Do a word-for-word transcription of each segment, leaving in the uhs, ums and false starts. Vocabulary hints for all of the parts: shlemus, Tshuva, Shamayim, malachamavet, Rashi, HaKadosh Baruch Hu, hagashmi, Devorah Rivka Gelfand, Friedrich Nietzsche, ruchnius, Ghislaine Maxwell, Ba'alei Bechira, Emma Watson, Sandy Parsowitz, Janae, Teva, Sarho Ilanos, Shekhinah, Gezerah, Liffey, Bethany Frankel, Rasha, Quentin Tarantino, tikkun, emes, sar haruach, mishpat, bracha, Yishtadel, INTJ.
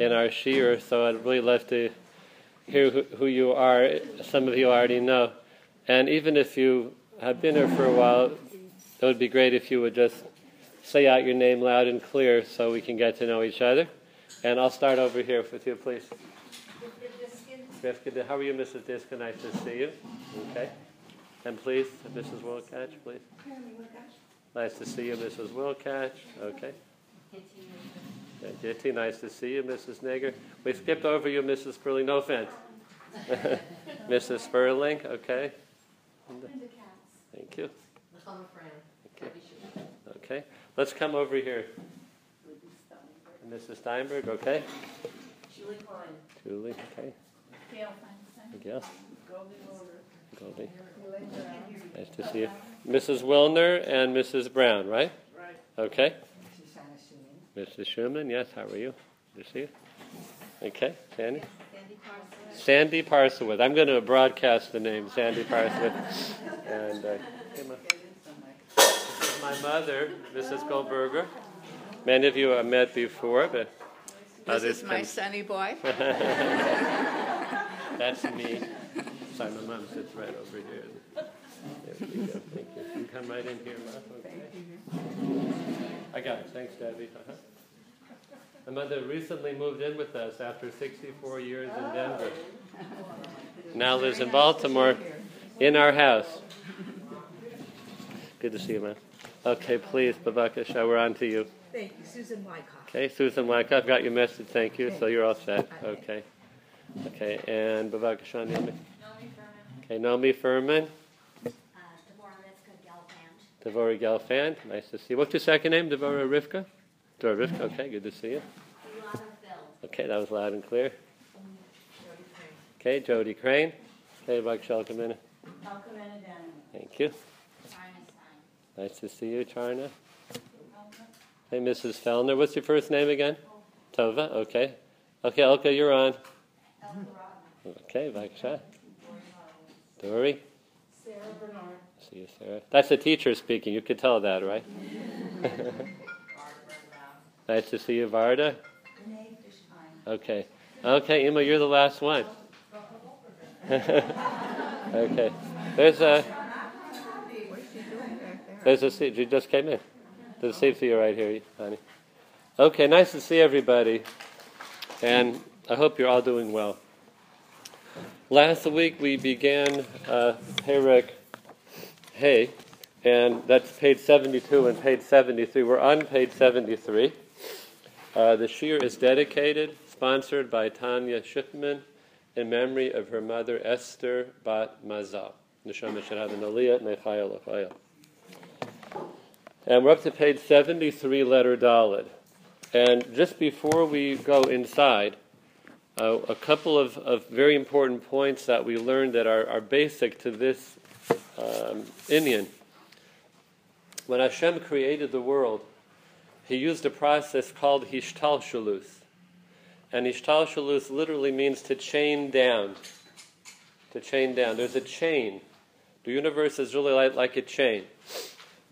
in our shiur, so I'd really love to hear who, who you are. Some of you already know. And even if you have been here for a while, it would be great if you would just say out your name loud and clear so we can get to know each other. And I'll start over here with you, please. How are you, Missus Diskin? Nice to see you. Okay. And please, Missus Wilcatch, please. Nice to see you, Missus Wilcatch. Okay. Jitty, nice to see you, Missus Nager. We skipped over you, Missus Sperling. No offense. Missus Sperling, okay. Thank you. Thank you. Okay. Let's come over here. Missus Steinberg, okay. Julie Klein. Julie, okay. Gail Feinstein. Gail. Goldie Wilner. Goldie. Nice to see you. Missus Wilner and Missus Brown, right? Right. Okay. Missus Schumann, yes, how are you? Good to see you. Okay, Sandy? Sandy Parsowitz. Sandy Parsowitz. I'm going to broadcast the name Sandy Parsowitz. And uh, this is my mother, Missus Goldberger. Many of you I met before, but... This is my can... sonny boy. That's me. Sorry, my mom sits right over here. There we go. Thank you. You can come right in here, Mom. Okay. I got it. Thanks, Debbie. Uh-huh. My mother recently moved in with us after sixty-four years in Denver. Now lives in Baltimore, in our house. Good to see you, Mom. Okay, please, Babakasha, we're on to you. Thank you, Susan Wyckoff. Okay, Susan Wyckoff, got your message, thank you. Thank so you're all set. Okay. Okay, and Babakasha, Naomi. Naomi Furman. Okay, Naomi Furman. Uh, Devorah Rivka Gelfand. Devorah Gelfand, nice to see you. What's your second name, Devorah Rivka? Devorah Rivka, okay, good to see you. Okay, that was loud and clear. Okay, Jody Crane. Okay, Babakasha, Alcamena. Alcamena Denham. Thank you. Nice to see you, Charna. Hey, Missus Fellner. What's your first name again? Tova. Okay. Okay, Elka, you're on. Okay, Vaksha. Dory. Sarah Bernard. See you, Sarah. That's a teacher speaking. You could tell that, right? Nice to see you, Varda. Okay. Okay, Emma, you're the last one. Okay. There's a... There's a seat. You just came in. There's a seat for you right here, honey. Okay, nice to see everybody. And I hope you're all doing well. Last week we began uh, Perek Hey, and that's page seventy-two and page seventy-three. We're on page seventy-three. Uh, the shiur is dedicated, sponsored by Tanya Shipman, in memory of her mother, Esther Bat Mazal. Neshama should have an aliyah, mechayel achayel. And we're up to page seventy-three, letter Dalet. And just before we go inside, uh, a couple of, of very important points that we learned that are, are basic to this um, inyan. When Hashem created the world, He used a process called Hishtalshalus. And Hishtalshalus literally means to chain down. To chain down. There's a chain. The universe is really like, like a chain.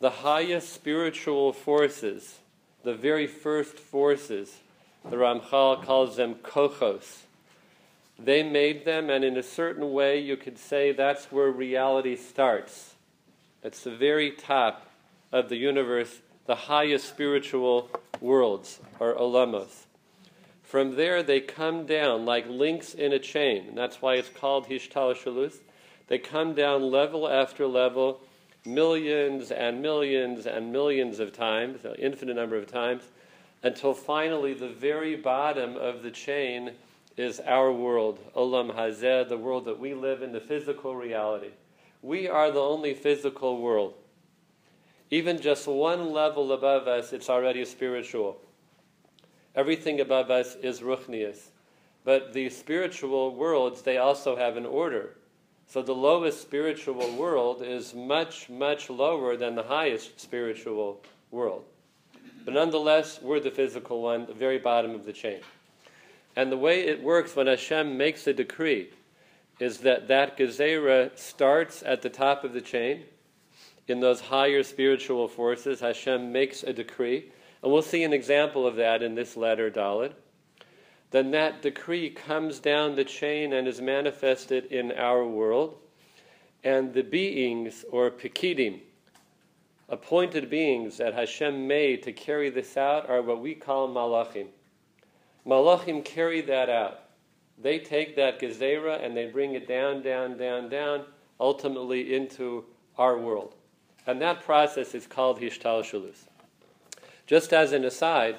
The highest spiritual forces, the very first forces, the Ramchal calls them kochos. They made them, and in a certain way, you could say that's where reality starts. It's the very top of the universe, the highest spiritual worlds, or olamos. From there, they come down like links in a chain, and that's why it's called Hishtalshalus. They come down level after level, millions and millions and millions of times, an infinite number of times, until finally the very bottom of the chain is our world, Olam Hazeh, the world that we live in, the physical reality. We are the only physical world. Even just one level above us, it's already spiritual. Everything above us is ruchnius. But the spiritual worlds, they also have an order. So the lowest spiritual world is much, much lower than the highest spiritual world. But nonetheless, we're the physical one, the very bottom of the chain. And the way it works when Hashem makes a decree is that that Gezerah starts at the top of the chain. In those higher spiritual forces, Hashem makes a decree. And we'll see an example of that in this letter, Dalet. then that decree comes down the chain and is manifested in our world. And the beings, or pakidim, appointed beings that Hashem made to carry this out, are what we call malachim. Malachim carry that out. They take that Gezerah and they bring it down, down, down, down, ultimately into our world. And that process is called Hishtalshalus. Just as an aside,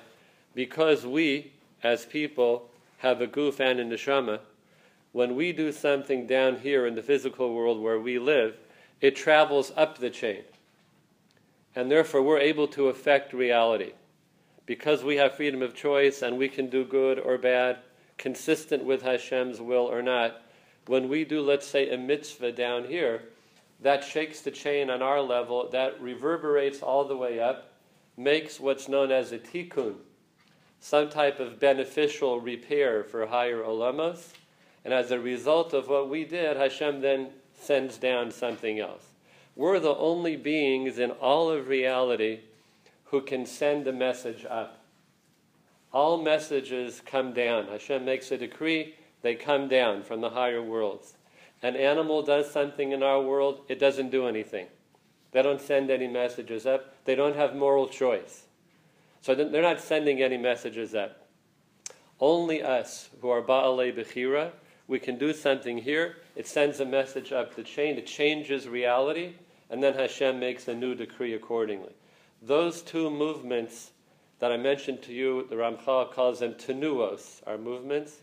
because we, as people, have a goof and a neshama, when we do something down here in the physical world where we live, it travels up the chain. And therefore we're able to affect reality. Because we have freedom of choice and we can do good or bad, consistent with Hashem's will or not, when we do, let's say, a mitzvah down here, that shakes the chain on our level, that reverberates all the way up, makes what's known as a tikkun, some type of beneficial repair for higher olamos. And as a result of what we did, Hashem then sends down something else. We're the only beings in all of reality who can send the message up. All messages come down. Hashem makes a decree, they come down from the higher worlds. An animal does something in our world, it doesn't do anything. They don't send any messages up. They don't have moral choice. So they're not sending any messages up. Only us, who are ba'alei bechira, we can do something here. It sends a message up the chain. It changes reality. And then Hashem makes a new decree accordingly. Those two movements that I mentioned to you, the Ramchal calls them tenuos, our movements.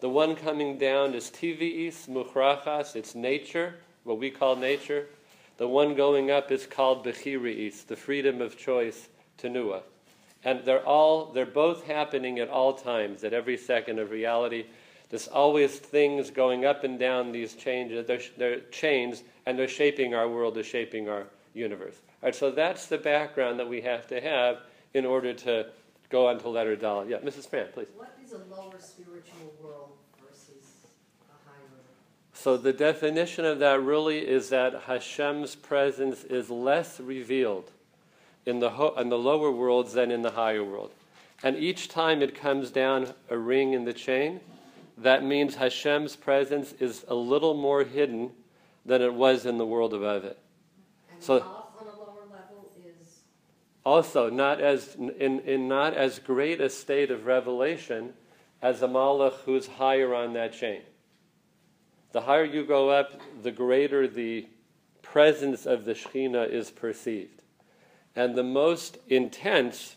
The one coming down is tivi'is, muhrachas, it's nature, what we call nature. The one going up is called bechiri'is, the freedom of choice, tenua. And they're all, they're both happening at all times, at every second of reality. There's always things going up and down these changes, they're, they're chains, and they're shaping our world, they're shaping our universe. All right, so that's the background that we have to have in order to go on to letter Dalet. Yeah, Missus Fran, please. What is a lower spiritual world versus a higher world? So the definition of that really is that Hashem's presence is less revealed in the, ho in the lower worlds than in the higher world. And each time it comes down a ring in the chain, that means Hashem's presence is a little more hidden than it was in the world above it. And so. Also, not as, in, in not as great a state of revelation as a Moloch who's higher on that chain. The higher you go up, the greater the presence of the Shekhinah is perceived. And the most intense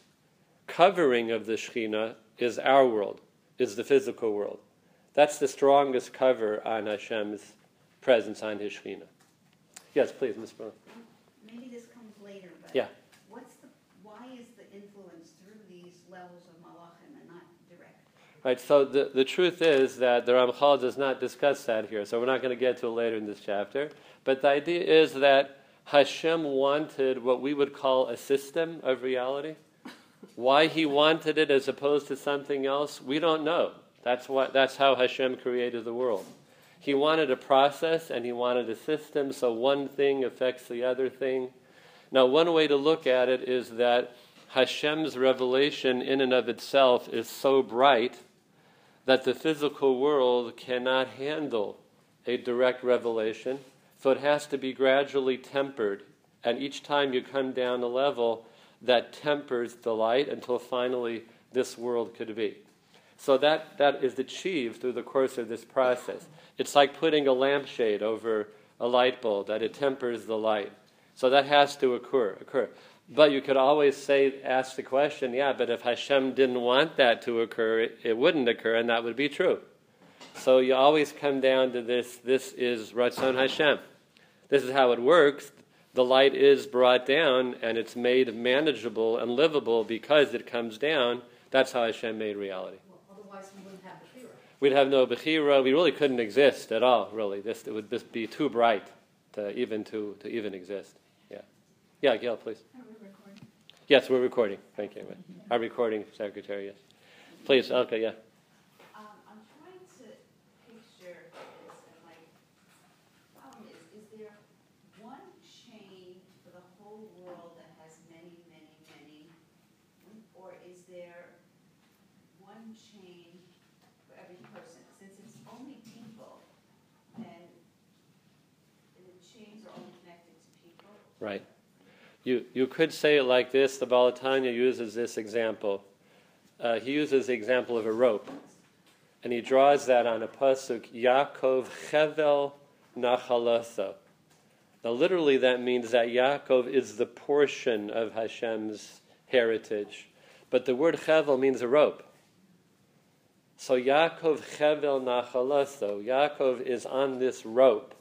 covering of the Shekhinah is our world, is the physical world. That's the strongest cover on Hashem's presence, on his Shekhinah. Yes, please, Miz Brown. Maybe this comes later, but... Yeah. Right, so the, the truth is that the Ramchal does not discuss that here, so we're not going to get to it later in this chapter. But the idea is that Hashem wanted what we would call a system of reality. Why he wanted it as opposed to something else, we don't know. That's, what, that's how Hashem created the world. He wanted a process and he wanted a system, so one thing affects the other thing. Now, one way to look at it is that Hashem's revelation in and of itself is so bright that the physical world cannot handle a direct revelation, so it has to be gradually tempered. And each time you come down a level, that tempers the light until finally this world could be. So that, that is achieved through the course of this process. It's like putting a lampshade over a light bulb, that it tempers the light. So that has to occur. occur. But you could always say, ask the question, yeah, but if Hashem didn't want that to occur, it, it wouldn't occur, and that would be true. So you always come down to this, this is Ratzon Hashem. This is how it works. The light is brought down, and it's made manageable and livable because it comes down. That's how Hashem made reality. Well, otherwise we wouldn't have Bechira. We'd have no Bechira. We really couldn't exist at all, really. This, it would just be too bright to even, to, to even exist. Yeah, Gail, please. Are we recording? Yes, we're recording. Thank you. Our recording secretary, yes. Please, Elka, yeah. Um, I'm trying to picture this, and my problem is, is there one chain for the whole world that has many, many, many, or is there one chain Right. You you could say it like this. The Baal Tanya uses this example. Uh, he uses the example of a rope, and he draws that on a pasuk, Yaakov chevel nachalaso. Now, literally, that means that Yaakov is the portion of Hashem's heritage, but the word chevel means a rope. So Yaakov chevel nachalaso. Yaakov is on this rope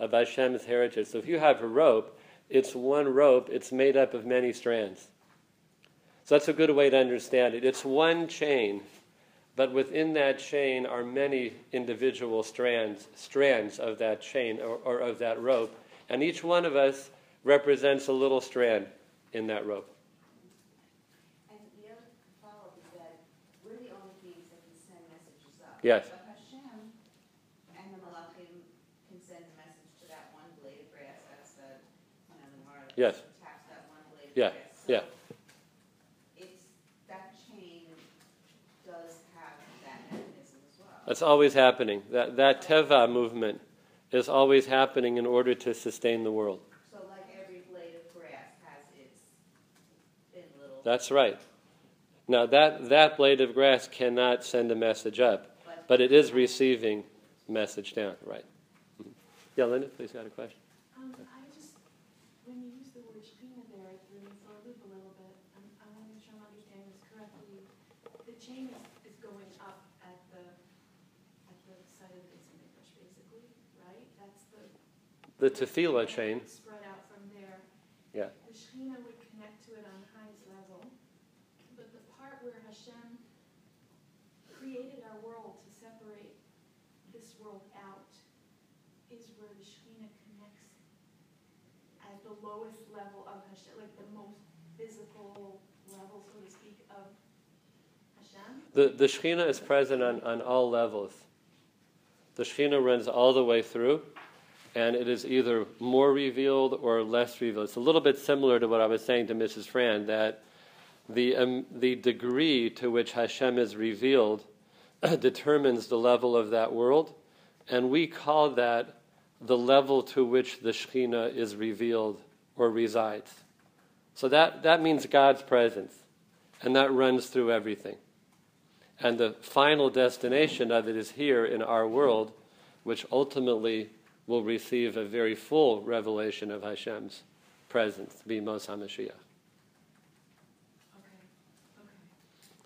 of Hashem's heritage. So if you have a rope, it's one rope. It's made up of many strands. So that's a good way to understand it. It's one chain, but within that chain are many individual strands, strands of that chain or, or of that rope, and each one of us represents a little strand in that rope. And the other follow-up is that we're the only beings that can send messages up. Yes. But Hashem and the malachim can send a message to that one blade of grass. That's the, you know, the Mara. Yes. Taps that one blade of yeah. grass. So yeah. That's always happening. That that Teva movement is always happening in order to sustain the world. So like every blade of grass has its thin little... That's right. Now that, that blade of grass cannot send a message up, but, but it is receiving message down. Right. Mm-hmm. Yeah, Linda, please got a question. Um, okay. I just, when you use the word Shekhinah there, it threw me for a loop a little bit. I'm, I want to make sure I'm understanding this correctly. The chain is the Tafila chain. Spread out from there. Yeah. The Shekhinah would connect to it on the highest level. But the part where Hashem created our world to separate this world out is where the Shekhinah connects at the lowest level of Hashem, like the most physical level, so to speak, of Hashem. The, the Shekhinah is present on, on all levels. The Shekhinah runs all the way through. And it is either more revealed or less revealed. It's a little bit similar to what I was saying to Missus Fran, that the, um, the degree to which Hashem is revealed determines the level of that world. And we call that the level to which the Shekhinah is revealed or resides. So that, that means God's presence. And that runs through everything. And the final destination of it is here in our world, which ultimately will receive a very full revelation of Hashem's presence, B'mos HaMashiach. Okay. Okay.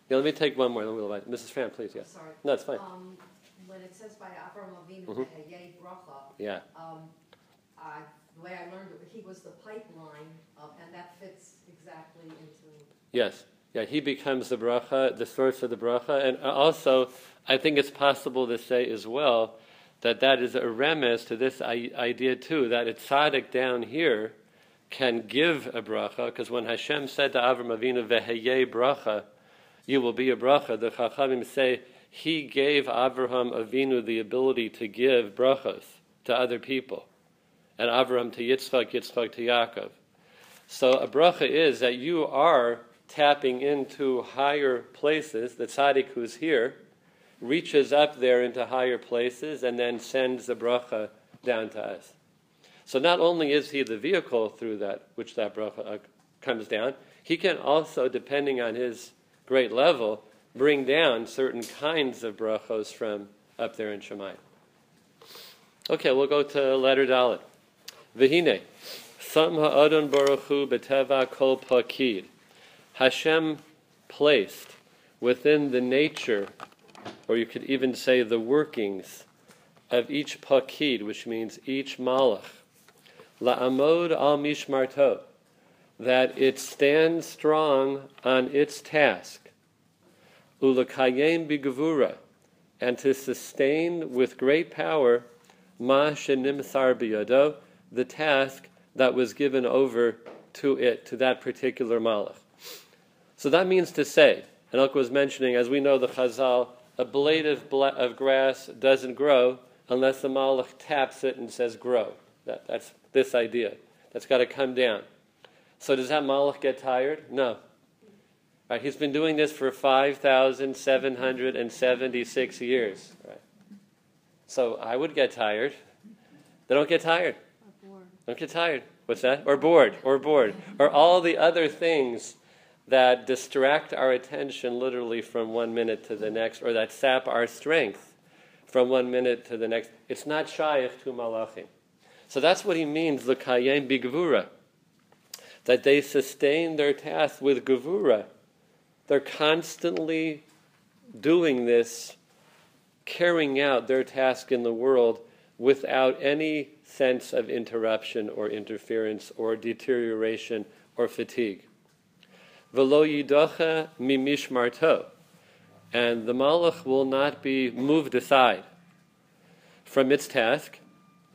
Yeah, let me take one more. Missus Fran, please. Yeah. Sorry. No, it's fine. Um, when it says by Avraham Avinu, mm-hmm. Yay bracha, yeah. um, I, the way I learned it, he was the pipeline, of, and that fits exactly into... Yes. Yeah, he becomes the bracha, the source of the bracha. And also, I think it's possible to say as well, that that is a remes to this idea too, that a tzaddik down here can give a bracha, because when Hashem said to Avraham Avinu, Veheye bracha, you will be a bracha, the Chachamim say, he gave Avraham Avinu the ability to give brachas to other people, and Avraham to Yitzchak, Yitzchak to Yaakov. So a bracha is that you are tapping into higher places, the tzaddik who's here, reaches up there into higher places and then sends the bracha down to us. So not only is he the vehicle through that, which that bracha comes down, he can also, depending on his great level, bring down certain kinds of brachos from up there in Shamayim. Okay, we'll go to letter Dalet. V'hine, Sam ha'adon baruch hu b'teva kol pakid. Hashem placed within the nature, or you could even say the workings of each pakid, which means each malach, la'amod al mishmarto, that it stands strong on its task, u'lekayem b'gevura, and to sustain with great power, ma shenimsar biyado, the task that was given over to it, to that particular malach. So that means to say, and Elke was mentioning, as we know the chazal, a blade of, bla- of grass doesn't grow unless the malach taps it and says, grow. That, that's this idea. That's got to come down. So does that malach get tired? No. Right, he's been doing this for five thousand seven hundred seventy-six years. Right. So I would get tired. They don't get tired. They don't get tired. What's that? Or bored, or bored, or all the other things that distract our attention literally from one minute to the next, or that sap our strength from one minute to the next. It's not shayach to malachim. So that's what he means, l'kayem b'gevura, that they sustain their task with gevura. They're constantly doing this, carrying out their task in the world without any sense of interruption or interference or deterioration or fatigue. V'lo yidocha mimishmarto, and the malach will not be moved aside from its task.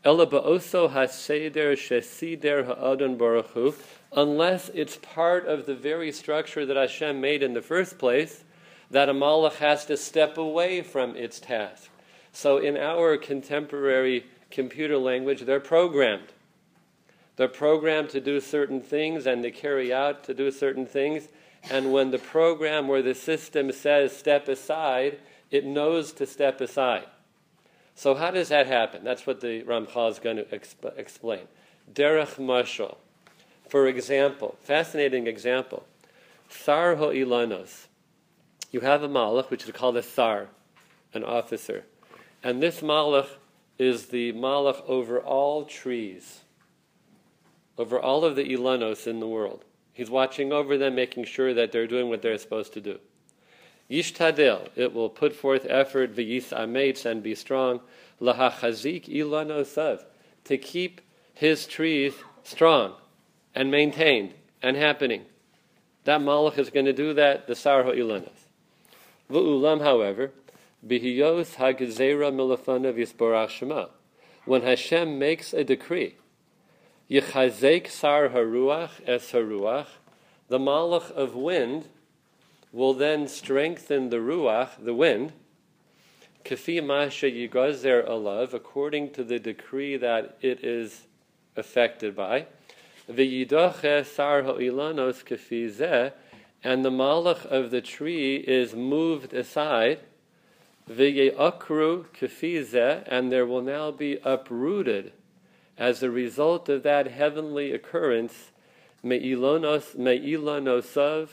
Ela ba'oso haseder shesider ha'adon baruch hu, unless it's part of the very structure that Hashem made in the first place, that a malach has to step away from its task. So in our contemporary computer language, they're programmed. They're programmed to do certain things and to carry out to do certain things. And when the program or the system says step aside, it knows to step aside. So how does that happen? That's what the Ramchal is going to exp- explain. Derech mashal. For example, fascinating example, Sarho Ilanos. You have a malach, which is called a Thar, an officer. And this malach is the malach over all trees, over all of the ilanos in the world. He's watching over them, making sure that they're doing what they're supposed to do. Yishtadel, it will put forth effort, v'yis ametz, and be strong, lahachazik ilanosav, to keep his trees strong and maintained and happening. That malach is going to do that, the sarho ilanos. V'ulam, however, bihiyos ha'gezerah milafanav yisborach shema, when Hashem makes a decree, Yechazek sar haruach es haruach, the malach of wind will then strengthen the ruach, the wind, Kephi masha yigazer alav, according to the decree that it is affected by, v'yidoche sar ha'ilanos k'fi zeh, and the malach of the tree is moved aside, v'ye'akru k'fi zeh, and there will now be uprooted as a result of that heavenly occurrence, me'ilonos, me'ilanosav,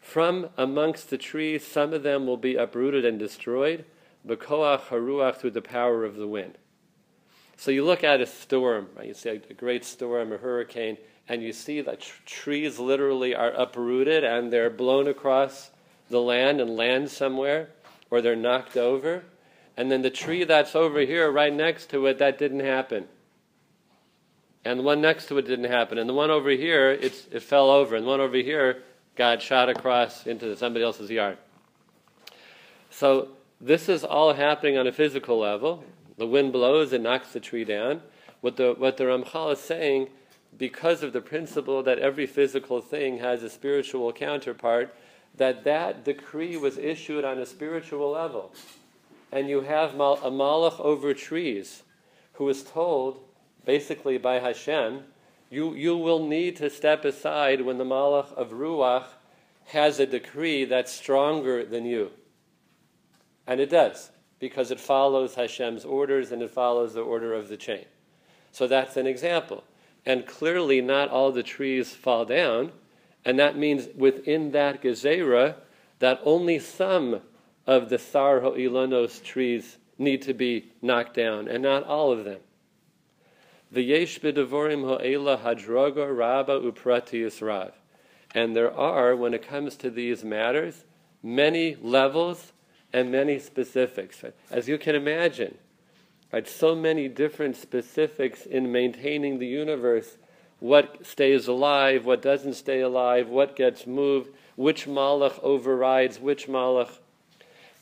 from amongst the trees, some of them will be uprooted and destroyed, b'koach haruach, through the power of the wind. So you look at a storm, right? You see a great storm, a hurricane, and you see that tr- trees literally are uprooted and they're blown across the land and land somewhere, or they're knocked over. And then the tree that's over here, right next to it, that didn't happen. And the one next to it didn't happen. And the one over here, it's, it fell over. And the one over here got shot across into somebody else's yard. So this is all happening on a physical level. The wind blows and knocks the tree down. What the, what the Ramchal is saying, because of the principle that every physical thing has a spiritual counterpart, that that decree was issued on a spiritual level. And you have mal- a malach over trees who is told, basically by Hashem, you, you will need to step aside when the malach of ruach has a decree that's stronger than you. And it does, because it follows Hashem's orders and it follows the order of the chain. So that's an example. And clearly not all the trees fall down, and that means within that gezerah that only some of the sarho ilanos trees need to be knocked down, and not all of them. And there are, when it comes to these matters, many levels and many specifics. As you can imagine, right, so many different specifics in maintaining the universe, what stays alive, what doesn't stay alive, what gets moved, which malach overrides which malach.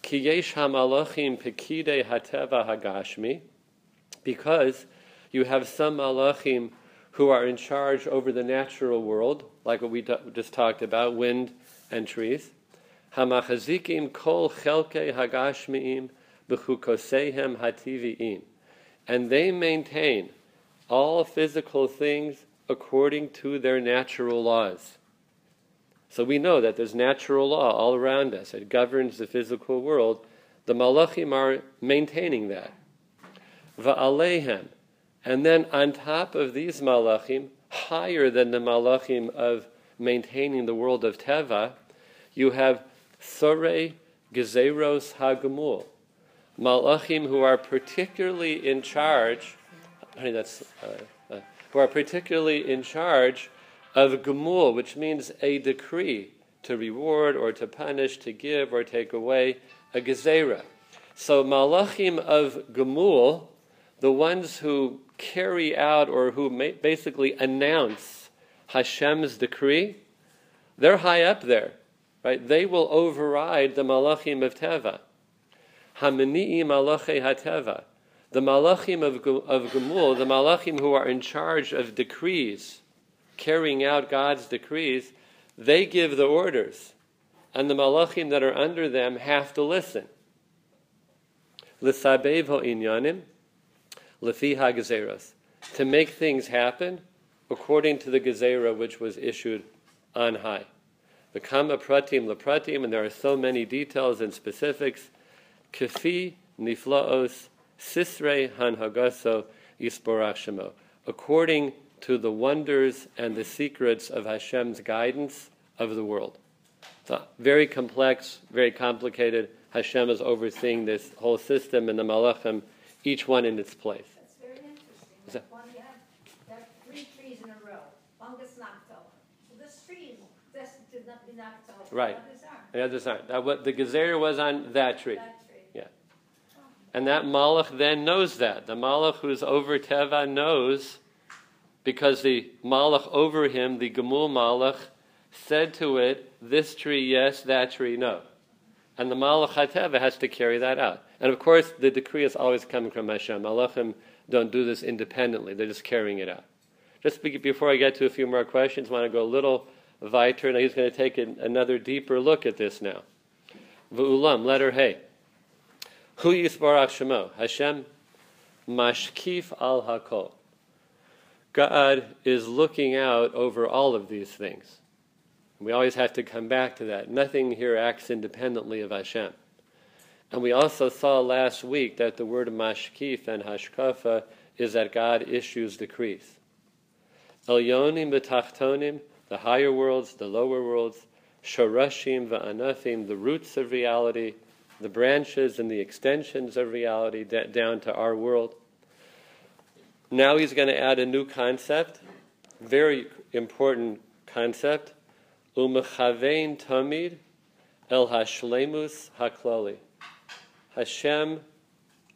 Ki yesh hamalachim pakide hateva hagashmi, because you have some malachim who are in charge over the natural world, like what we t- just talked about, wind and trees. Hamachazikim kol chelke hagashmiim b'chukosehem hativiim, and they maintain all physical things according to their natural laws. So we know that there's natural law all around us. It governs the physical world. The malachim are maintaining that. Va'alehem. And then on top of these malachim, higher than the malachim of maintaining the world of Teva, you have Thore Gezeros Hagamul, malachim who are particularly in charge. Honey, that's uh, uh, who are particularly in charge of Gemul, which means a decree to reward or to punish, to give or take away, a Gezerah. So malachim of Gemul, the ones who carry out or who may basically announce Hashem's decree, they're high up there, right? They will override the malachim of Teva. Hamani'i malachei ha-Teva. The malachim of, of Gemul, the malachim who are in charge of decrees, carrying out God's decrees, they give the orders. And the malachim that are under them have to listen. L'sabev ho'inyanim, l'fi ha'gezeros. To make things happen according to the gezerah which was issued on high. The kama pratim l'pratim, and there are so many details and specifics. Kephi niflaos Sisrei Hanhagaso Yisborach Shemo, according to the wonders and the secrets of Hashem's guidance of the world. So very complex, very complicated. Hashem is overseeing this whole system and the malachim, each one in its place. That's very interesting. That one, yeah, that three trees in a row. One gets knocked over. So this tree did not be knocked over. Right. The others aren't. That what the gezerah was on that tree. That And that malach then knows that. The malach who's over Teva knows, because the malach over him, the gemul malach, said to it, this tree yes, that tree no. And the malach ha-Teva has to carry that out. And of course, the decree is always coming from Hashem. Malachim don't do this independently. They're just carrying it out. Just before I get to a few more questions, I want to go a little weiter. Now he's going to take another deeper look at this now. V'ulam, letter hey. Hu Yisbarach Shemo, Hashem, Mashkif al Hakol. God is looking out over all of these things. We always have to come back to that. Nothing here acts independently of Hashem. And we also saw last week that the word Mashkif and Hashkafa is that God issues decrees. Elyonim v'tachtonim, the higher worlds, the lower worlds, Shorashim v'anafim, the roots of reality, the branches and the extensions of reality d- down to our world. Now he's going to add a new concept, very important concept, Umechavein Tamid El Hashlemus Haklali. Hashem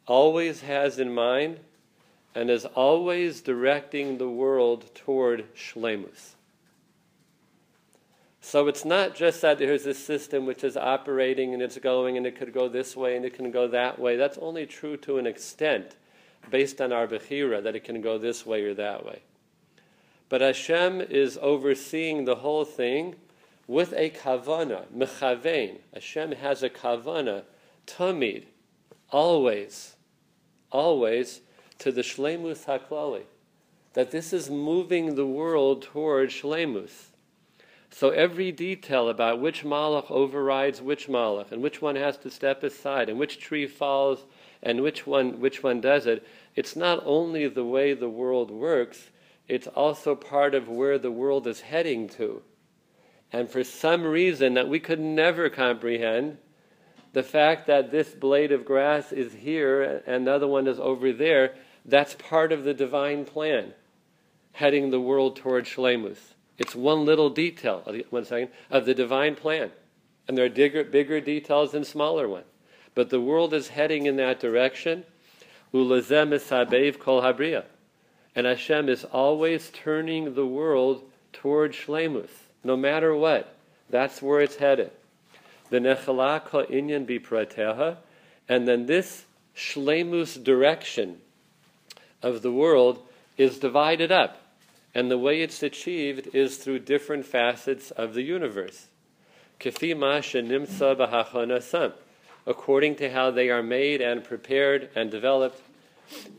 always has in mind and is always directing the world toward shlemus. So it's not just that there's this system which is operating and it's going and it could go this way and it can go that way. That's only true to an extent based on our bechira, that it can go this way or that way. But Hashem is overseeing the whole thing with a kavana, mechavein. Hashem has a kavana, tamid, always, always, to the shlemus haklali, that this is moving the world toward shlemus. So every detail about which malach overrides which malach, and which one has to step aside, and which tree falls, and which one which one does it, it's not only the way the world works, it's also part of where the world is heading to. And for some reason that we could never comprehend, the fact that this blade of grass is here and the other one is over there, that's part of the divine plan, heading the world toward shlemus. It's one little detail, one second, of the divine plan. And there are bigger, bigger details and smaller ones. But the world is heading in that direction. And Hashem is always turning the world toward shlemus, no matter what. That's where it's headed. And then this shlemus direction of the world is divided up. And the way it's achieved is through different facets of the universe. According to how they are made and prepared and developed.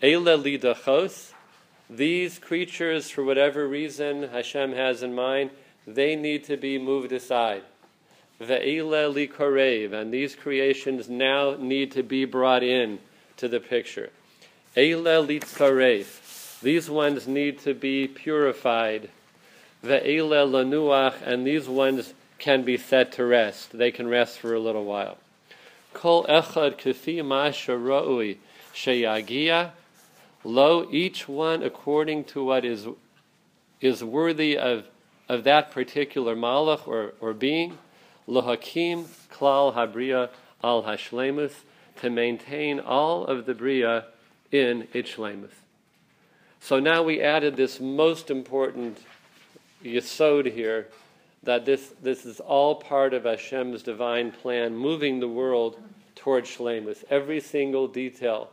These creatures, for whatever reason Hashem has in mind, they need to be moved aside. And these creations now need to be brought in to the picture. These ones need to be purified. Ve'ele lanuach, and these ones can be set to rest. They can rest for a little while. Kol echad kefi ma sha'ra'ui sheyagia, lo, each one according to what is is worthy of of that particular malach or, or being, lohakim klal habriya al hashlemus, to maintain all of the bria in its shlemus. So now we added this most important yesod here, that this, this is all part of Hashem's divine plan, moving the world toward shlemus. Every single detail,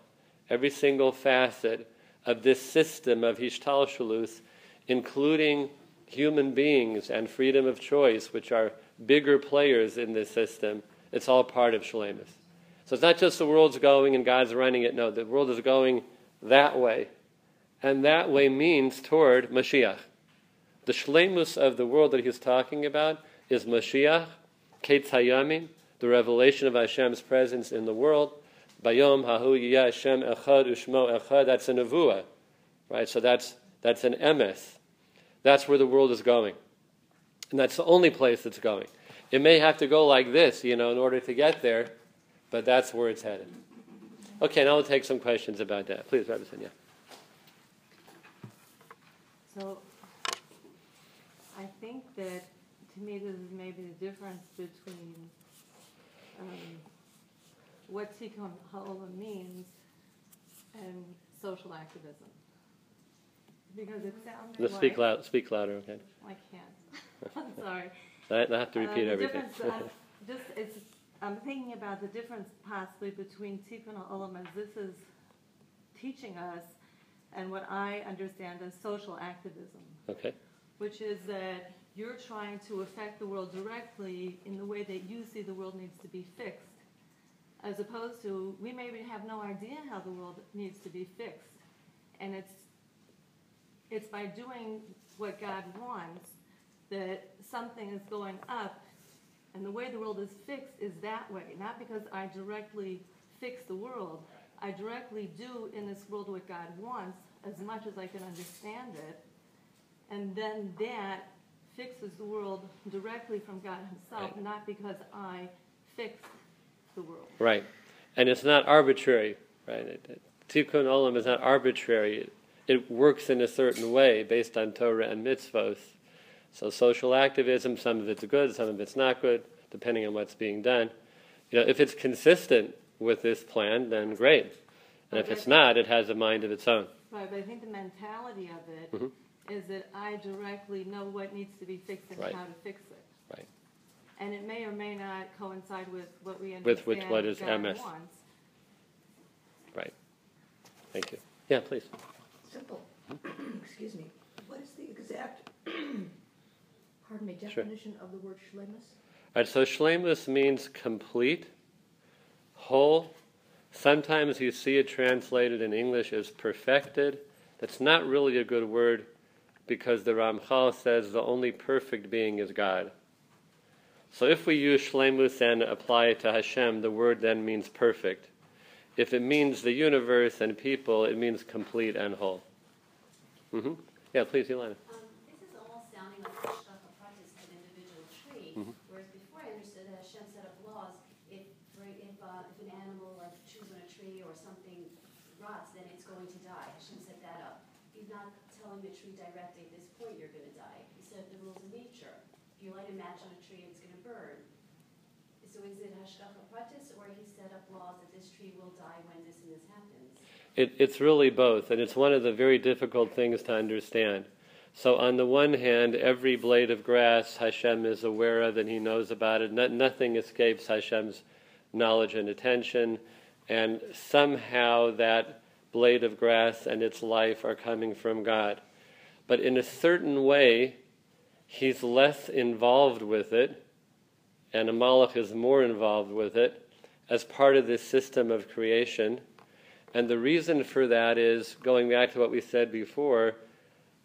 every single facet of this system of Hishtalshalus, including human beings and freedom of choice, which are bigger players in this system, it's all part of shlemus. So it's not just the world's going and God's running it. No, the world is going that way. And that way means toward Mashiach. The shlemus of the world that he's talking about is Mashiach, Ketz Hayamim, the revelation of Hashem's presence in the world. Bayom hahu yiyah Hashem echad ushmo echad. That's a nevuah, right? So that's that's an emes. That's where the world is going, and that's the only place it's going. It may have to go like this, you know, in order to get there, but that's where it's headed. Okay, now we'll take some questions about that. Please, Rabbi Senya. So, I think that, to me, this is maybe the difference between um, what Tikkun Ha'olam means and social activism. Because it sounded Let's like... Speak, loud, speak louder, okay? I can't. I'm sorry. I have to repeat um, everything. I'm, just, it's, I'm thinking about the difference, possibly, between Tikkun Ha'olam, as this is teaching us, and what I understand as social activism. Okay. Which is that you're trying to affect the world directly in the way that you see the world needs to be fixed, as opposed to, we maybe have no idea how the world needs to be fixed. And it's it's by doing what God wants that something is going up, and the way the world is fixed is that way, not because I directly fix the world. I directly do in this world what God wants, as much as I can understand it, and then that fixes the world directly from God himself, right? Not because I fixed the world. Right. And it's not arbitrary, right? Tikkun Olam is not arbitrary. It, it works in a certain way based on Torah and mitzvot. So social activism, some of it's good, some of it's not good, depending on what's being done. You know, if it's consistent with this plan, then great. And but if it's not, it has a mind of its own. Right, but I think the mentality of it mm-hmm. is that I directly know what needs to be fixed and right. how to fix it. Right. And it may or may not coincide with what we understand. With, with what is God M S. Wants. Right. Thank you. Yeah, please. Simple. Excuse me. What is the exact, pardon me, definition sure. of the word shlemus? All right, so shlemus means complete, whole. Sometimes you see it translated in English as perfected. That's not really a good word, because the Ramchal says the only perfect being is God. So if we use shlemus and apply it to Hashem, the word then means perfect. If it means the universe and people, it means complete and whole. Mm-hmm. Yeah, please, Ilana. Um, this is almost sounding like a hashgacha practice of an individual tree, mm-hmm. whereas before I understood that Hashem set up laws. If, uh, if an animal, like chews on a tree or something rots, then it's going to die. Hashem set that up. He's not telling the tree directly, at this point you're going to die. He said the rules of nature. If you light a match on a tree, it's going to burn. So is it hashgacha pratis, or he set up laws that this tree will die when this and this happens? It, it's really both, and it's one of the very difficult things to understand. So on the one hand, every blade of grass Hashem is aware of and he knows about it. No, nothing escapes Hashem's knowledge and attention, and somehow that blade of grass and its life are coming from God. But in a certain way, he's less involved with it, and a Moloch is more involved with it, as part of this system of creation. And the reason for that is, going back to what we said before,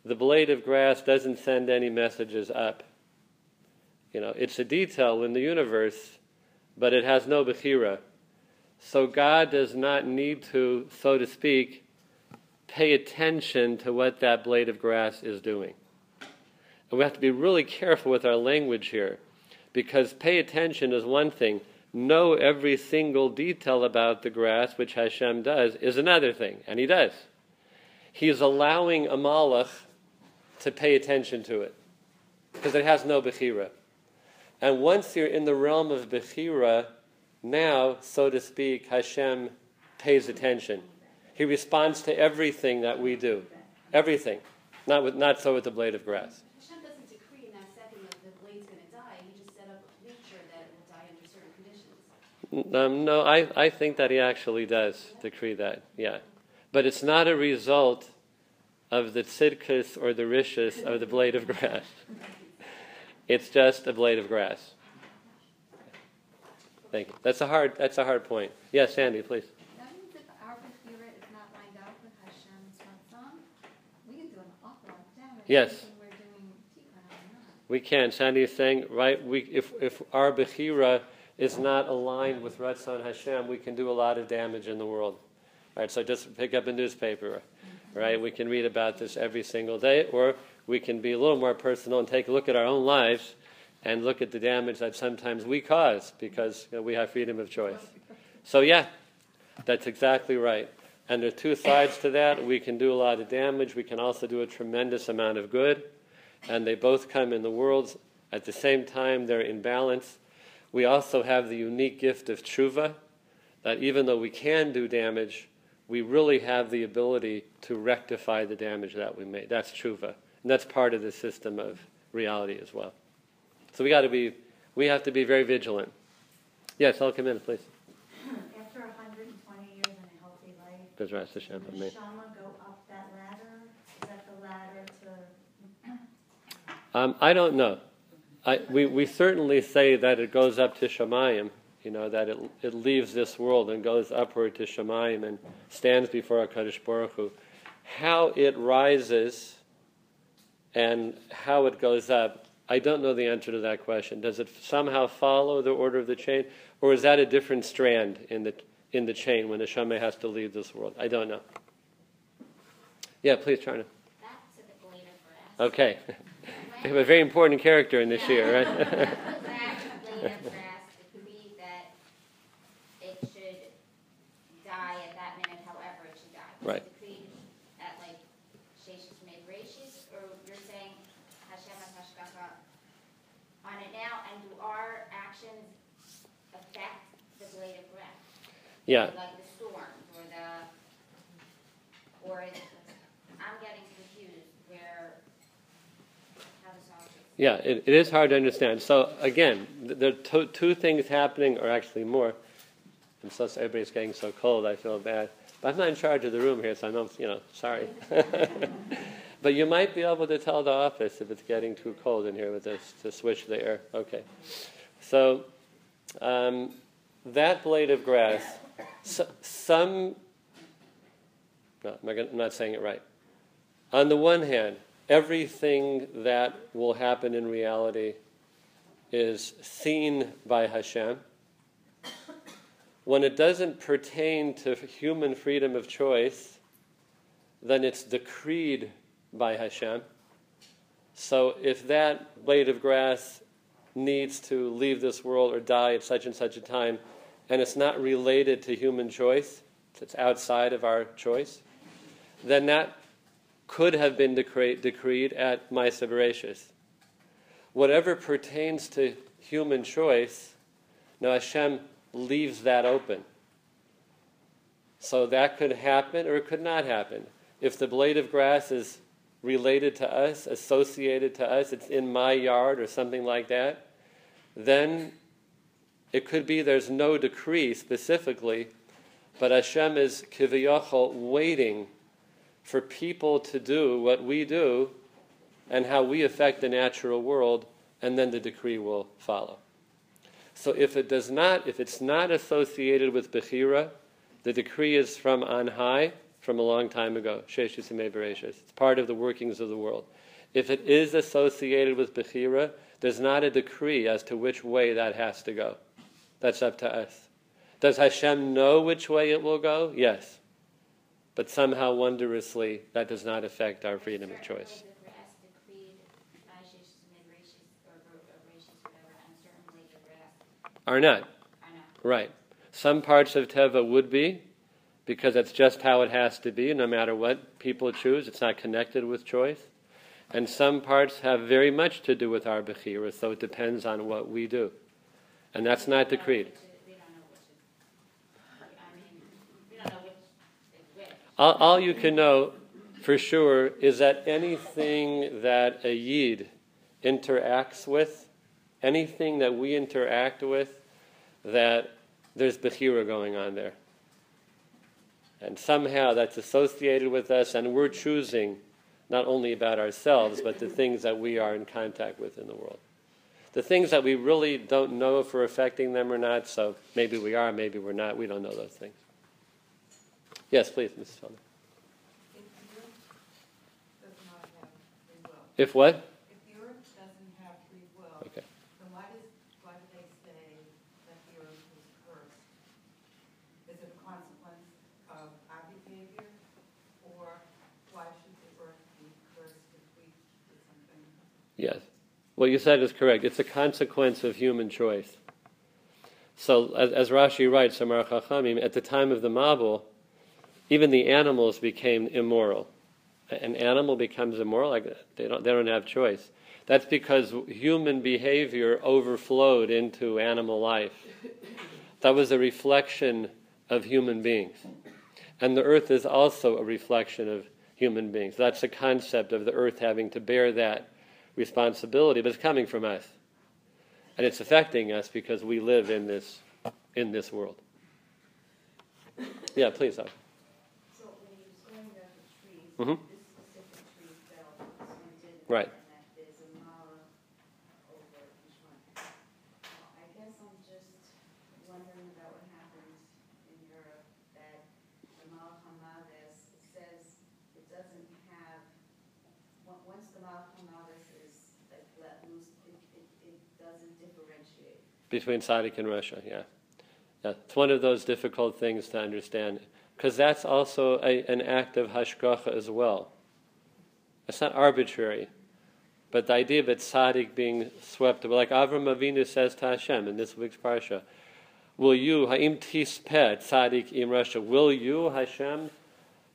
the blade of grass doesn't send any messages up. You know, it's a detail in the universe, but it has no bechira. So God does not need to, so to speak, pay attention to what that blade of grass is doing. And we have to be really careful with our language here, because pay attention is one thing. Know every single detail about the grass, which Hashem does, is another thing, and he does. He's allowing a malach to pay attention to it, because it has no bechira. And once you're in the realm of bechira, now, so to speak, Hashem pays attention. He responds to everything that we do. Everything. Not with, not so with the blade of grass. Hashem doesn't decree in that second that the blade's going to die. He just set up a nature that it will die under certain conditions. Um, no, I, I think that he actually does decree that, yeah. But it's not a result of the tzidkus or the rishus of the blade of grass. It's just a blade of grass. Thank you. That's a hard, that's a hard point. Yes, Sandy, please. That means if our bechira is not lined up with Hashem's Ratzon, we can do an awful lot of damage. Yes. We're doing we can. Sandy is saying, right, we, if, if our bechira is not aligned with Ratzon Hashem, we can do a lot of damage in the world. All right, so just pick up a newspaper, right? We can read about this every single day, or we can be a little more personal and take a look at our own lives and look at the damage that sometimes we cause because you know, we have freedom of choice. So yeah, that's exactly right. And there are two sides to that. We can do a lot of damage. We can also do a tremendous amount of good. And they both come in the world. At the same time, they're in balance. We also have the unique gift of tshuva, that even though we can do damage, we really have the ability to rectify the damage that we made. That's tshuva. And that's part of the system of reality as well. So we got to be, we have to be very vigilant. Yes, I'll come in, please. After one hundred twenty years in a healthy life, does Rasha Hashem for me? Shama go up that ladder? Is that the ladder to? Um, I don't know. I we we certainly say that it goes up to Shamayim. You know that it it leaves this world and goes upward to Shamayim and stands before HaKadosh Baruch Hu. How it rises and how it goes up, I don't know the answer to that question. Does it somehow follow the order of the chain, or is that a different strand in the in the chain when Neshama has to leave this world? I don't know. Yeah, please, Charna. Back to the blade of grass. Okay, they have a very important character in this yeah. year, right? Back to the blade of grass. It could be that it should die at that minute, however it should die. Right. Yeah. Like the storm or the, or it's, I'm getting confused where, how this all is. Yeah, it, it is hard to understand. So again, there are two, two things happening, or actually more. And so everybody's getting so cold, I feel bad. But I'm not in charge of the room here, so I'm, you know, sorry. But you might be able to tell the office if it's getting too cold in here with this, to switch the air. Okay. So, um, that blade of grass, So, some, no, I'm not saying it right. On the one hand, everything that will happen in reality is seen by Hashem. When it doesn't pertain to human freedom of choice, then it's decreed by Hashem. So if that blade of grass needs to leave this world or die at such and such a time, and it's not related to human choice, it's outside of our choice, then that could have been decre- decreed at Ma'aseh Bereshis. Whatever pertains to human choice, now Hashem leaves that open. So that could happen or it could not happen. If the blade of grass is related to us, associated to us, it's in my yard or something like that, then it could be there's no decree specifically, but Hashem is kiviyachol waiting for people to do what we do and how we affect the natural world, and then the decree will follow. So if it does not, if it's not associated with Bechira, the decree is from on high, from a long time ago. Sheishes Yimei Bereshis. It's part of the workings of the world. If it is associated with Bechira, there's not a decree as to which way that has to go. That's up to us. Does Hashem know which way it will go? Yes. But somehow, wondrously, that does not affect our freedom of choice. Are not. Are not. Right. Some parts of Teva would be, because that's just how it has to be, no matter what people choose. It's not connected with choice. And some parts have very much to do with our bechira, so it depends on what we do. And that's not decreed. All, all you can know for sure is that anything that a yid interacts with, anything that we interact with, that there's bechira going on there. And somehow that's associated with us, and we're choosing not only about ourselves, but the things that we are in contact with in the world. The things that we really don't know if we're affecting them or not, so maybe we are, maybe we're not, we don't know those things. Yes, please, Missus Feldman. If what? If the earth doesn't have free will, okay, then why, does, why do they say that the earth was cursed? Is it a consequence of our behavior? Or why should the earth be cursed if we did something? Yes. What you said is correct. It's a consequence of human choice. So, as, as Rashi writes, at the time of the Mabul, even the animals became immoral. An animal becomes immoral, like they don't, they don't have choice. That's because human behavior overflowed into animal life. That was a reflection of human beings. And the earth is also a reflection of human beings. That's the concept of the earth having to bear that responsibility, but it's coming from us. And it's affecting us because we live in this in this world. Yeah, please. So when he was going about the trees, mm-hmm. This specific tree fell and did it. Right. And that there's a mala over each one. Well, I guess I'm just wondering about what happens in Europe, that the malachamavet says it doesn't have, once the malachamavet is like let loose, it, it, it doesn't differentiate. Between tzaddik and Rasha, yeah. Yeah, it's one of those difficult things to understand, because that's also a, an act of hashgacha as well. It's not arbitrary, but the idea of it tzaddik being swept away, like Avraham Avinu says to Hashem in this week's parsha, "Will you, Ha'im tispeh tzaddik im Rasha? Will you, Hashem,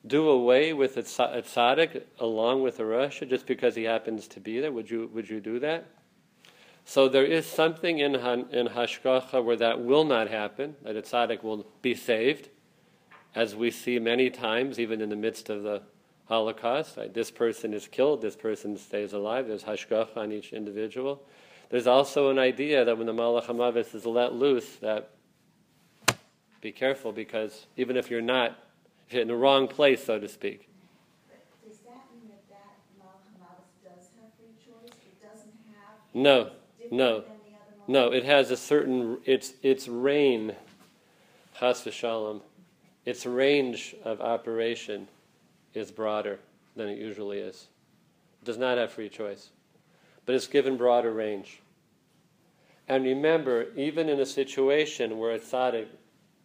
do away with a tzaddik along with a Rasha just because he happens to be there? Would you, would you do that?" So there is something in in hashgacha where that will not happen, that a tzaddik will be saved, as we see many times, even in the midst of the Holocaust. Right? This person is killed, this person stays alive. There's hashgacha on each individual. There's also an idea that when the malachamavet is let loose, that be careful, because even if you're not, if you're in the wrong place, so to speak. But does that mean that that malachamavet does have free choice? It doesn't have? No. No, no. It has a certain its its reign, chas v'shalom, its range of operation is broader than it usually is. It does not have free choice, but it's given broader range. And remember, even in a situation where a tzaddik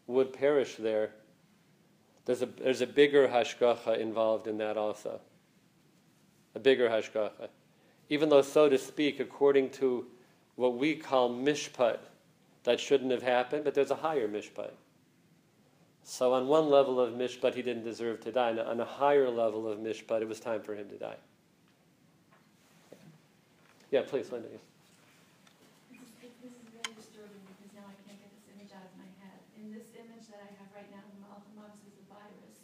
would perish there, there's a there's a bigger hashgacha involved in that also. A bigger hashgacha, even though, so to speak, according to what we call mishpat, that shouldn't have happened, but there's a higher mishpat. So on one level of mishpat, he didn't deserve to die. And on a higher level of mishpat, it was time for him to die. Yeah, please, Linda. This is, this is really disturbing, because now I can't get this image out of my head. In this image that I have right now, the malachim is a virus.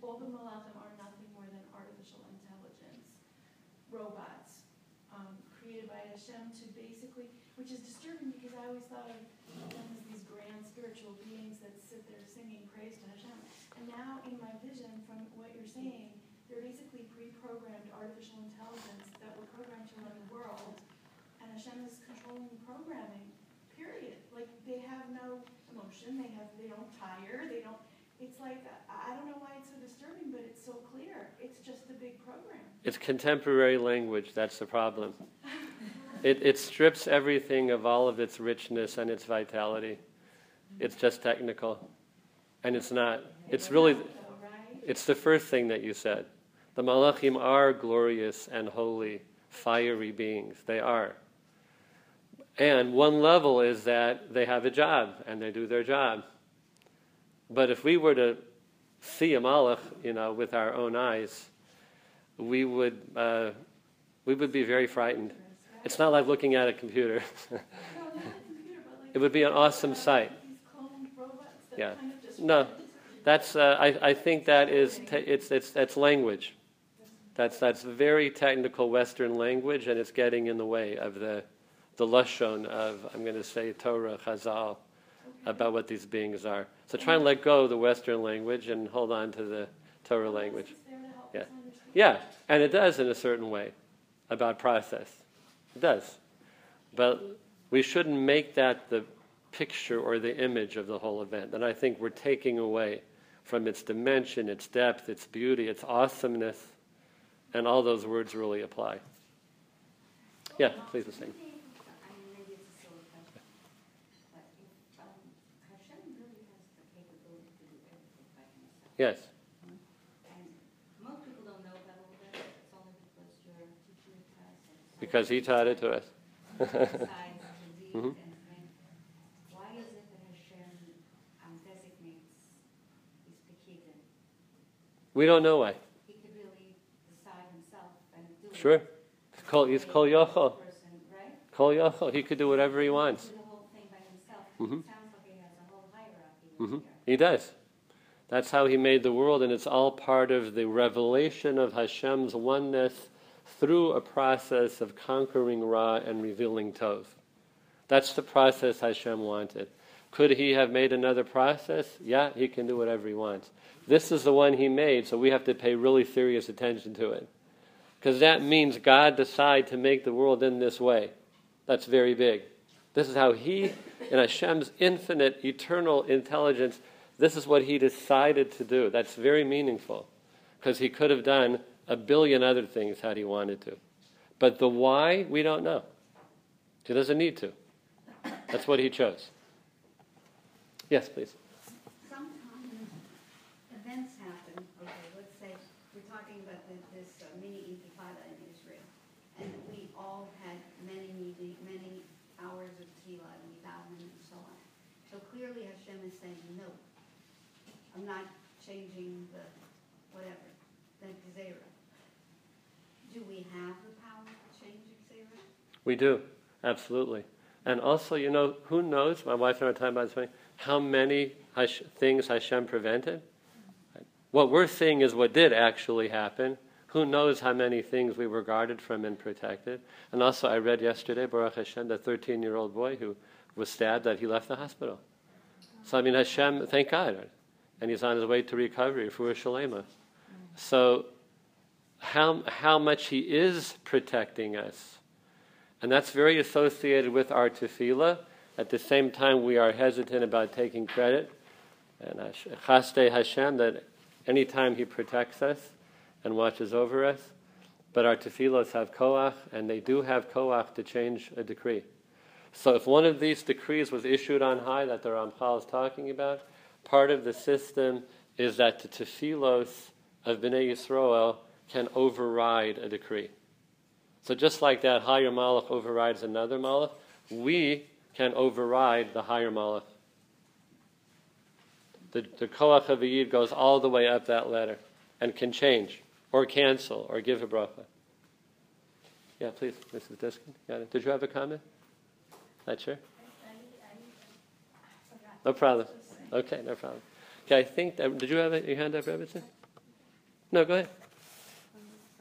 All the malachim are nothing more than artificial intelligence, robots, um, created by Hashem to basically, which is disturbing, because I always thought of them as these grand spiritual beings that sit there singing praise to Hashem. And now in my vision, from what you're saying, they're basically pre-programmed artificial intelligence that were programmed to run the world, and Hashem is controlling the programming, period. Like, they have no emotion, they have, they don't tire, they don't, it's like, I don't know why it's so disturbing, but it's so clear. It's just a big program. It's contemporary language, that's the problem. It, it strips everything of all of its richness and its vitality. It's just technical, and it's not. It's really, It's the first thing that you said. The malachim are glorious and holy, fiery beings. They are. And one level is that they have a job, and they do their job. But if we were to see a malach, you know, with our own eyes, we would, uh, we would be very frightened. It's not like looking at a computer. It would be an awesome sight. Yeah. No, that's, uh, I, I think that is, te- it's, it's, that's language. That's, that's very technical Western language, and it's getting in the way of the, the lashon of, I'm going to say, Torah, chazal, about what these beings are. So try and let go of the Western language and hold on to the Torah language. Yeah, yeah, and it does in a certain way about process. It does. But we shouldn't make that the picture or the image of the whole event. And I think we're taking away from its dimension, its depth, its beauty, its awesomeness, and all those words really apply. Yeah, please listen. Yes. Mm-hmm. And most people don't know about all that. It's only because you're teaching it to us. Because he taught it to us. Mm-hmm. Why is it that Hashem um, designates his pakid? We don't know why. He could really decide himself and do it. Sure. Kol, he's Kol Yochol. Right? Kol Yochol. He could do whatever he wants. He could do the whole thing by himself. Mm-hmm. It sounds like he has a whole hierarchy. Mm-hmm. He does. That's how he made the world, and it's all part of the revelation of Hashem's oneness through a process of conquering Ra and revealing Tov. That's the process Hashem wanted. Could he have made another process? Yeah, he can do whatever he wants. This is the one he made, so we have to pay really serious attention to it. Because that means God decided to make the world in this way. That's very big. This is how he, in Hashem's infinite, eternal intelligence, this is what he decided to do. That's very meaningful, because he could have done a billion other things had he wanted to. But the why, we don't know. He doesn't need to. That's what he chose. Yes, please. Sometimes events happen. Okay, let's say we're talking about this uh, mini intifada in Israel, and we all had many, many hours of tefillah and we davened and so on. So clearly Hashem is saying, no, I'm not changing the whatever, the Gezerah. Do we have the power to change Gezerah? We do, absolutely. And also, you know, who knows, my wife and I were talking about this, how many Hash- things Hashem prevented? Mm-hmm. What we're seeing is what did actually happen. Who knows how many things we were guarded from and protected. And also, I read yesterday, Baruch Hashem, the thirteen-year-old boy who was stabbed, that he left the hospital. So, I mean, Hashem, thank God. And he's on his way to recovery for Shalema. So how how much he is protecting us. And that's very associated with our tefillah. At the same time, we are hesitant about taking credit. And chaste Hashem, that any time he protects us and watches over us. But our tefillahs have koach, and they do have koach to change a decree. So if one of these decrees was issued on high that the Ramchal is talking about, part of the system is that the tefilos of Bnei Yisroel can override a decree. So just like that higher malach overrides another malach, we can override the higher malach. The, the koach of Yid goes all the way up that ladder and can change or cancel or give a bracha. Yeah, please, Missus Diskin. Did you have a comment? Not sure? No problem. Okay, no problem. Okay, I think, that, did you have your hand up, Robinson? No, go ahead.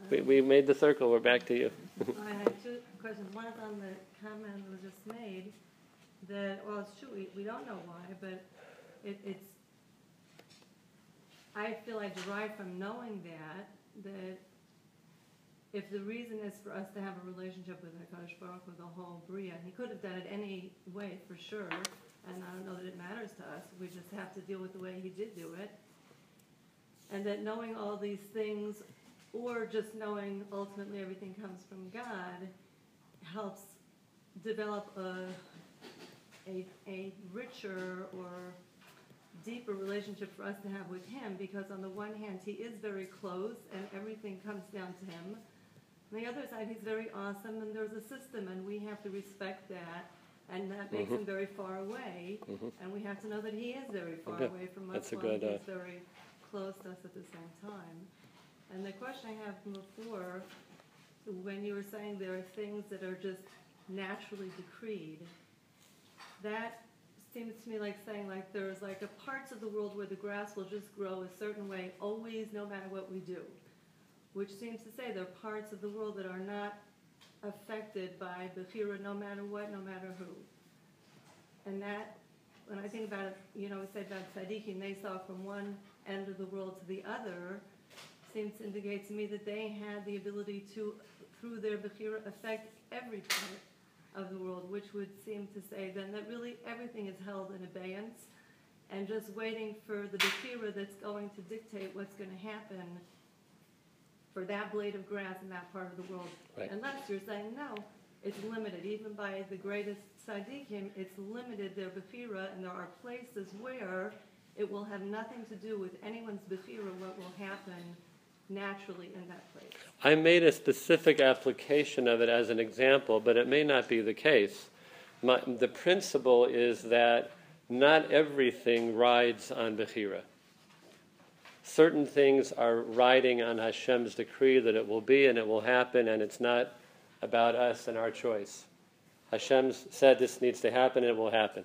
We we made the circle. We're back to you. I had two questions. One is on the comment that was just made that, well, it's true, we, we don't know why, but it, it's, I feel I derive from knowing that, that if the reason is for us to have a relationship with HaKadosh Baruch Hu, the whole Bria, he could have done it any way for sure, and I don't know that it matters to us. We just have to deal with the way he did do it. And that knowing all these things, or just knowing ultimately everything comes from God, helps develop a, a, a richer or deeper relationship for us to have with him, because on the one hand, he is very close and everything comes down to him. On the other side, he's very awesome and there's a system and we have to respect that, and that makes mm-hmm. him very far away, mm-hmm. and we have to know that he is very far okay. away from us, while he's uh, very close to us at the same time. And the question I have from before, when you were saying there are things that are just naturally decreed, that seems to me like saying like there's like a parts of the world where the grass will just grow a certain way always, no matter what we do, which seems to say there are parts of the world that are not affected by Bechira, no matter what, no matter who. And that, when I think about it, you know, we said about tzaddikim, they saw from one end of the world to the other, seems to indicate to me that they had the ability to, through their Bechira, affect every part of the world, which would seem to say then that really everything is held in abeyance and just waiting for the Bechira that's going to dictate what's going to happen for that blade of grass in that part of the world. Right. Unless you're saying, no, it's limited. Even by the greatest tzaddikim, it's limited their Bechira, and there are places where it will have nothing to do with anyone's Bechira, what will happen naturally in that place. I made a specific application of it as an example, but it may not be the case. My, the principle is that not everything rides on Bechira. Certain things are riding on Hashem's decree that it will be and it will happen, and it's not about us and our choice. Hashem said this needs to happen and it will happen.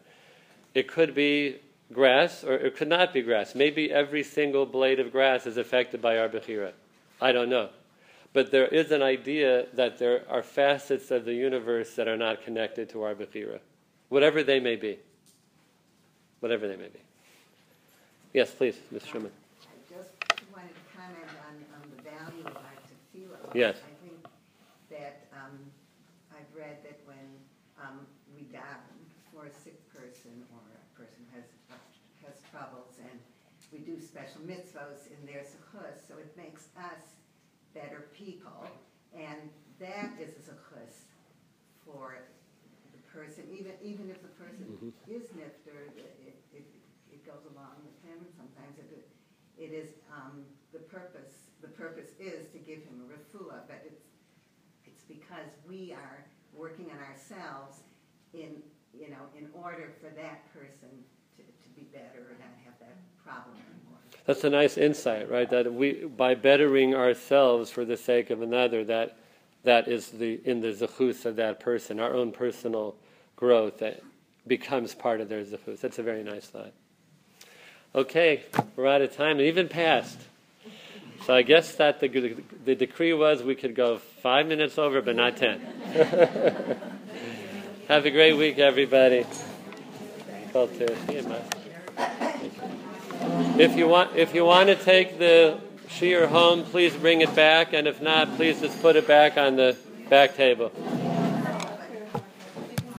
It could be grass or it could not be grass. Maybe every single blade of grass is affected by our Bechira. I don't know. But there is an idea that there are facets of the universe that are not connected to our Bechira, whatever they may be. Whatever they may be. Yes, please, Miz Sherman. Yes. I think that um, I've read that when um, we daven for a sick person or a person who has, has troubles, and we do special mitzvahs in their zechus, so it makes us better people, and that is a zechus for the person, even even if the person mm-hmm. is nifter, it, it, it goes along with him, sometimes it, it is um, the purpose. The purpose is to give him a refuah, but it's it's because we are working on ourselves in you know in order for that person to, to be better and not have that problem anymore. That's a nice insight, right? That we by bettering ourselves for the sake of another, that that is the in the zechus of that person, our own personal growth that becomes part of their zechus. That's a very nice thought. Okay, we're out of time, and even past. So I guess that the, the, the decree was we could go five minutes over, but not ten. Have a great week, everybody. If you want, if you want to take the shiur home, please bring it back, and if not, please just put it back on the back table.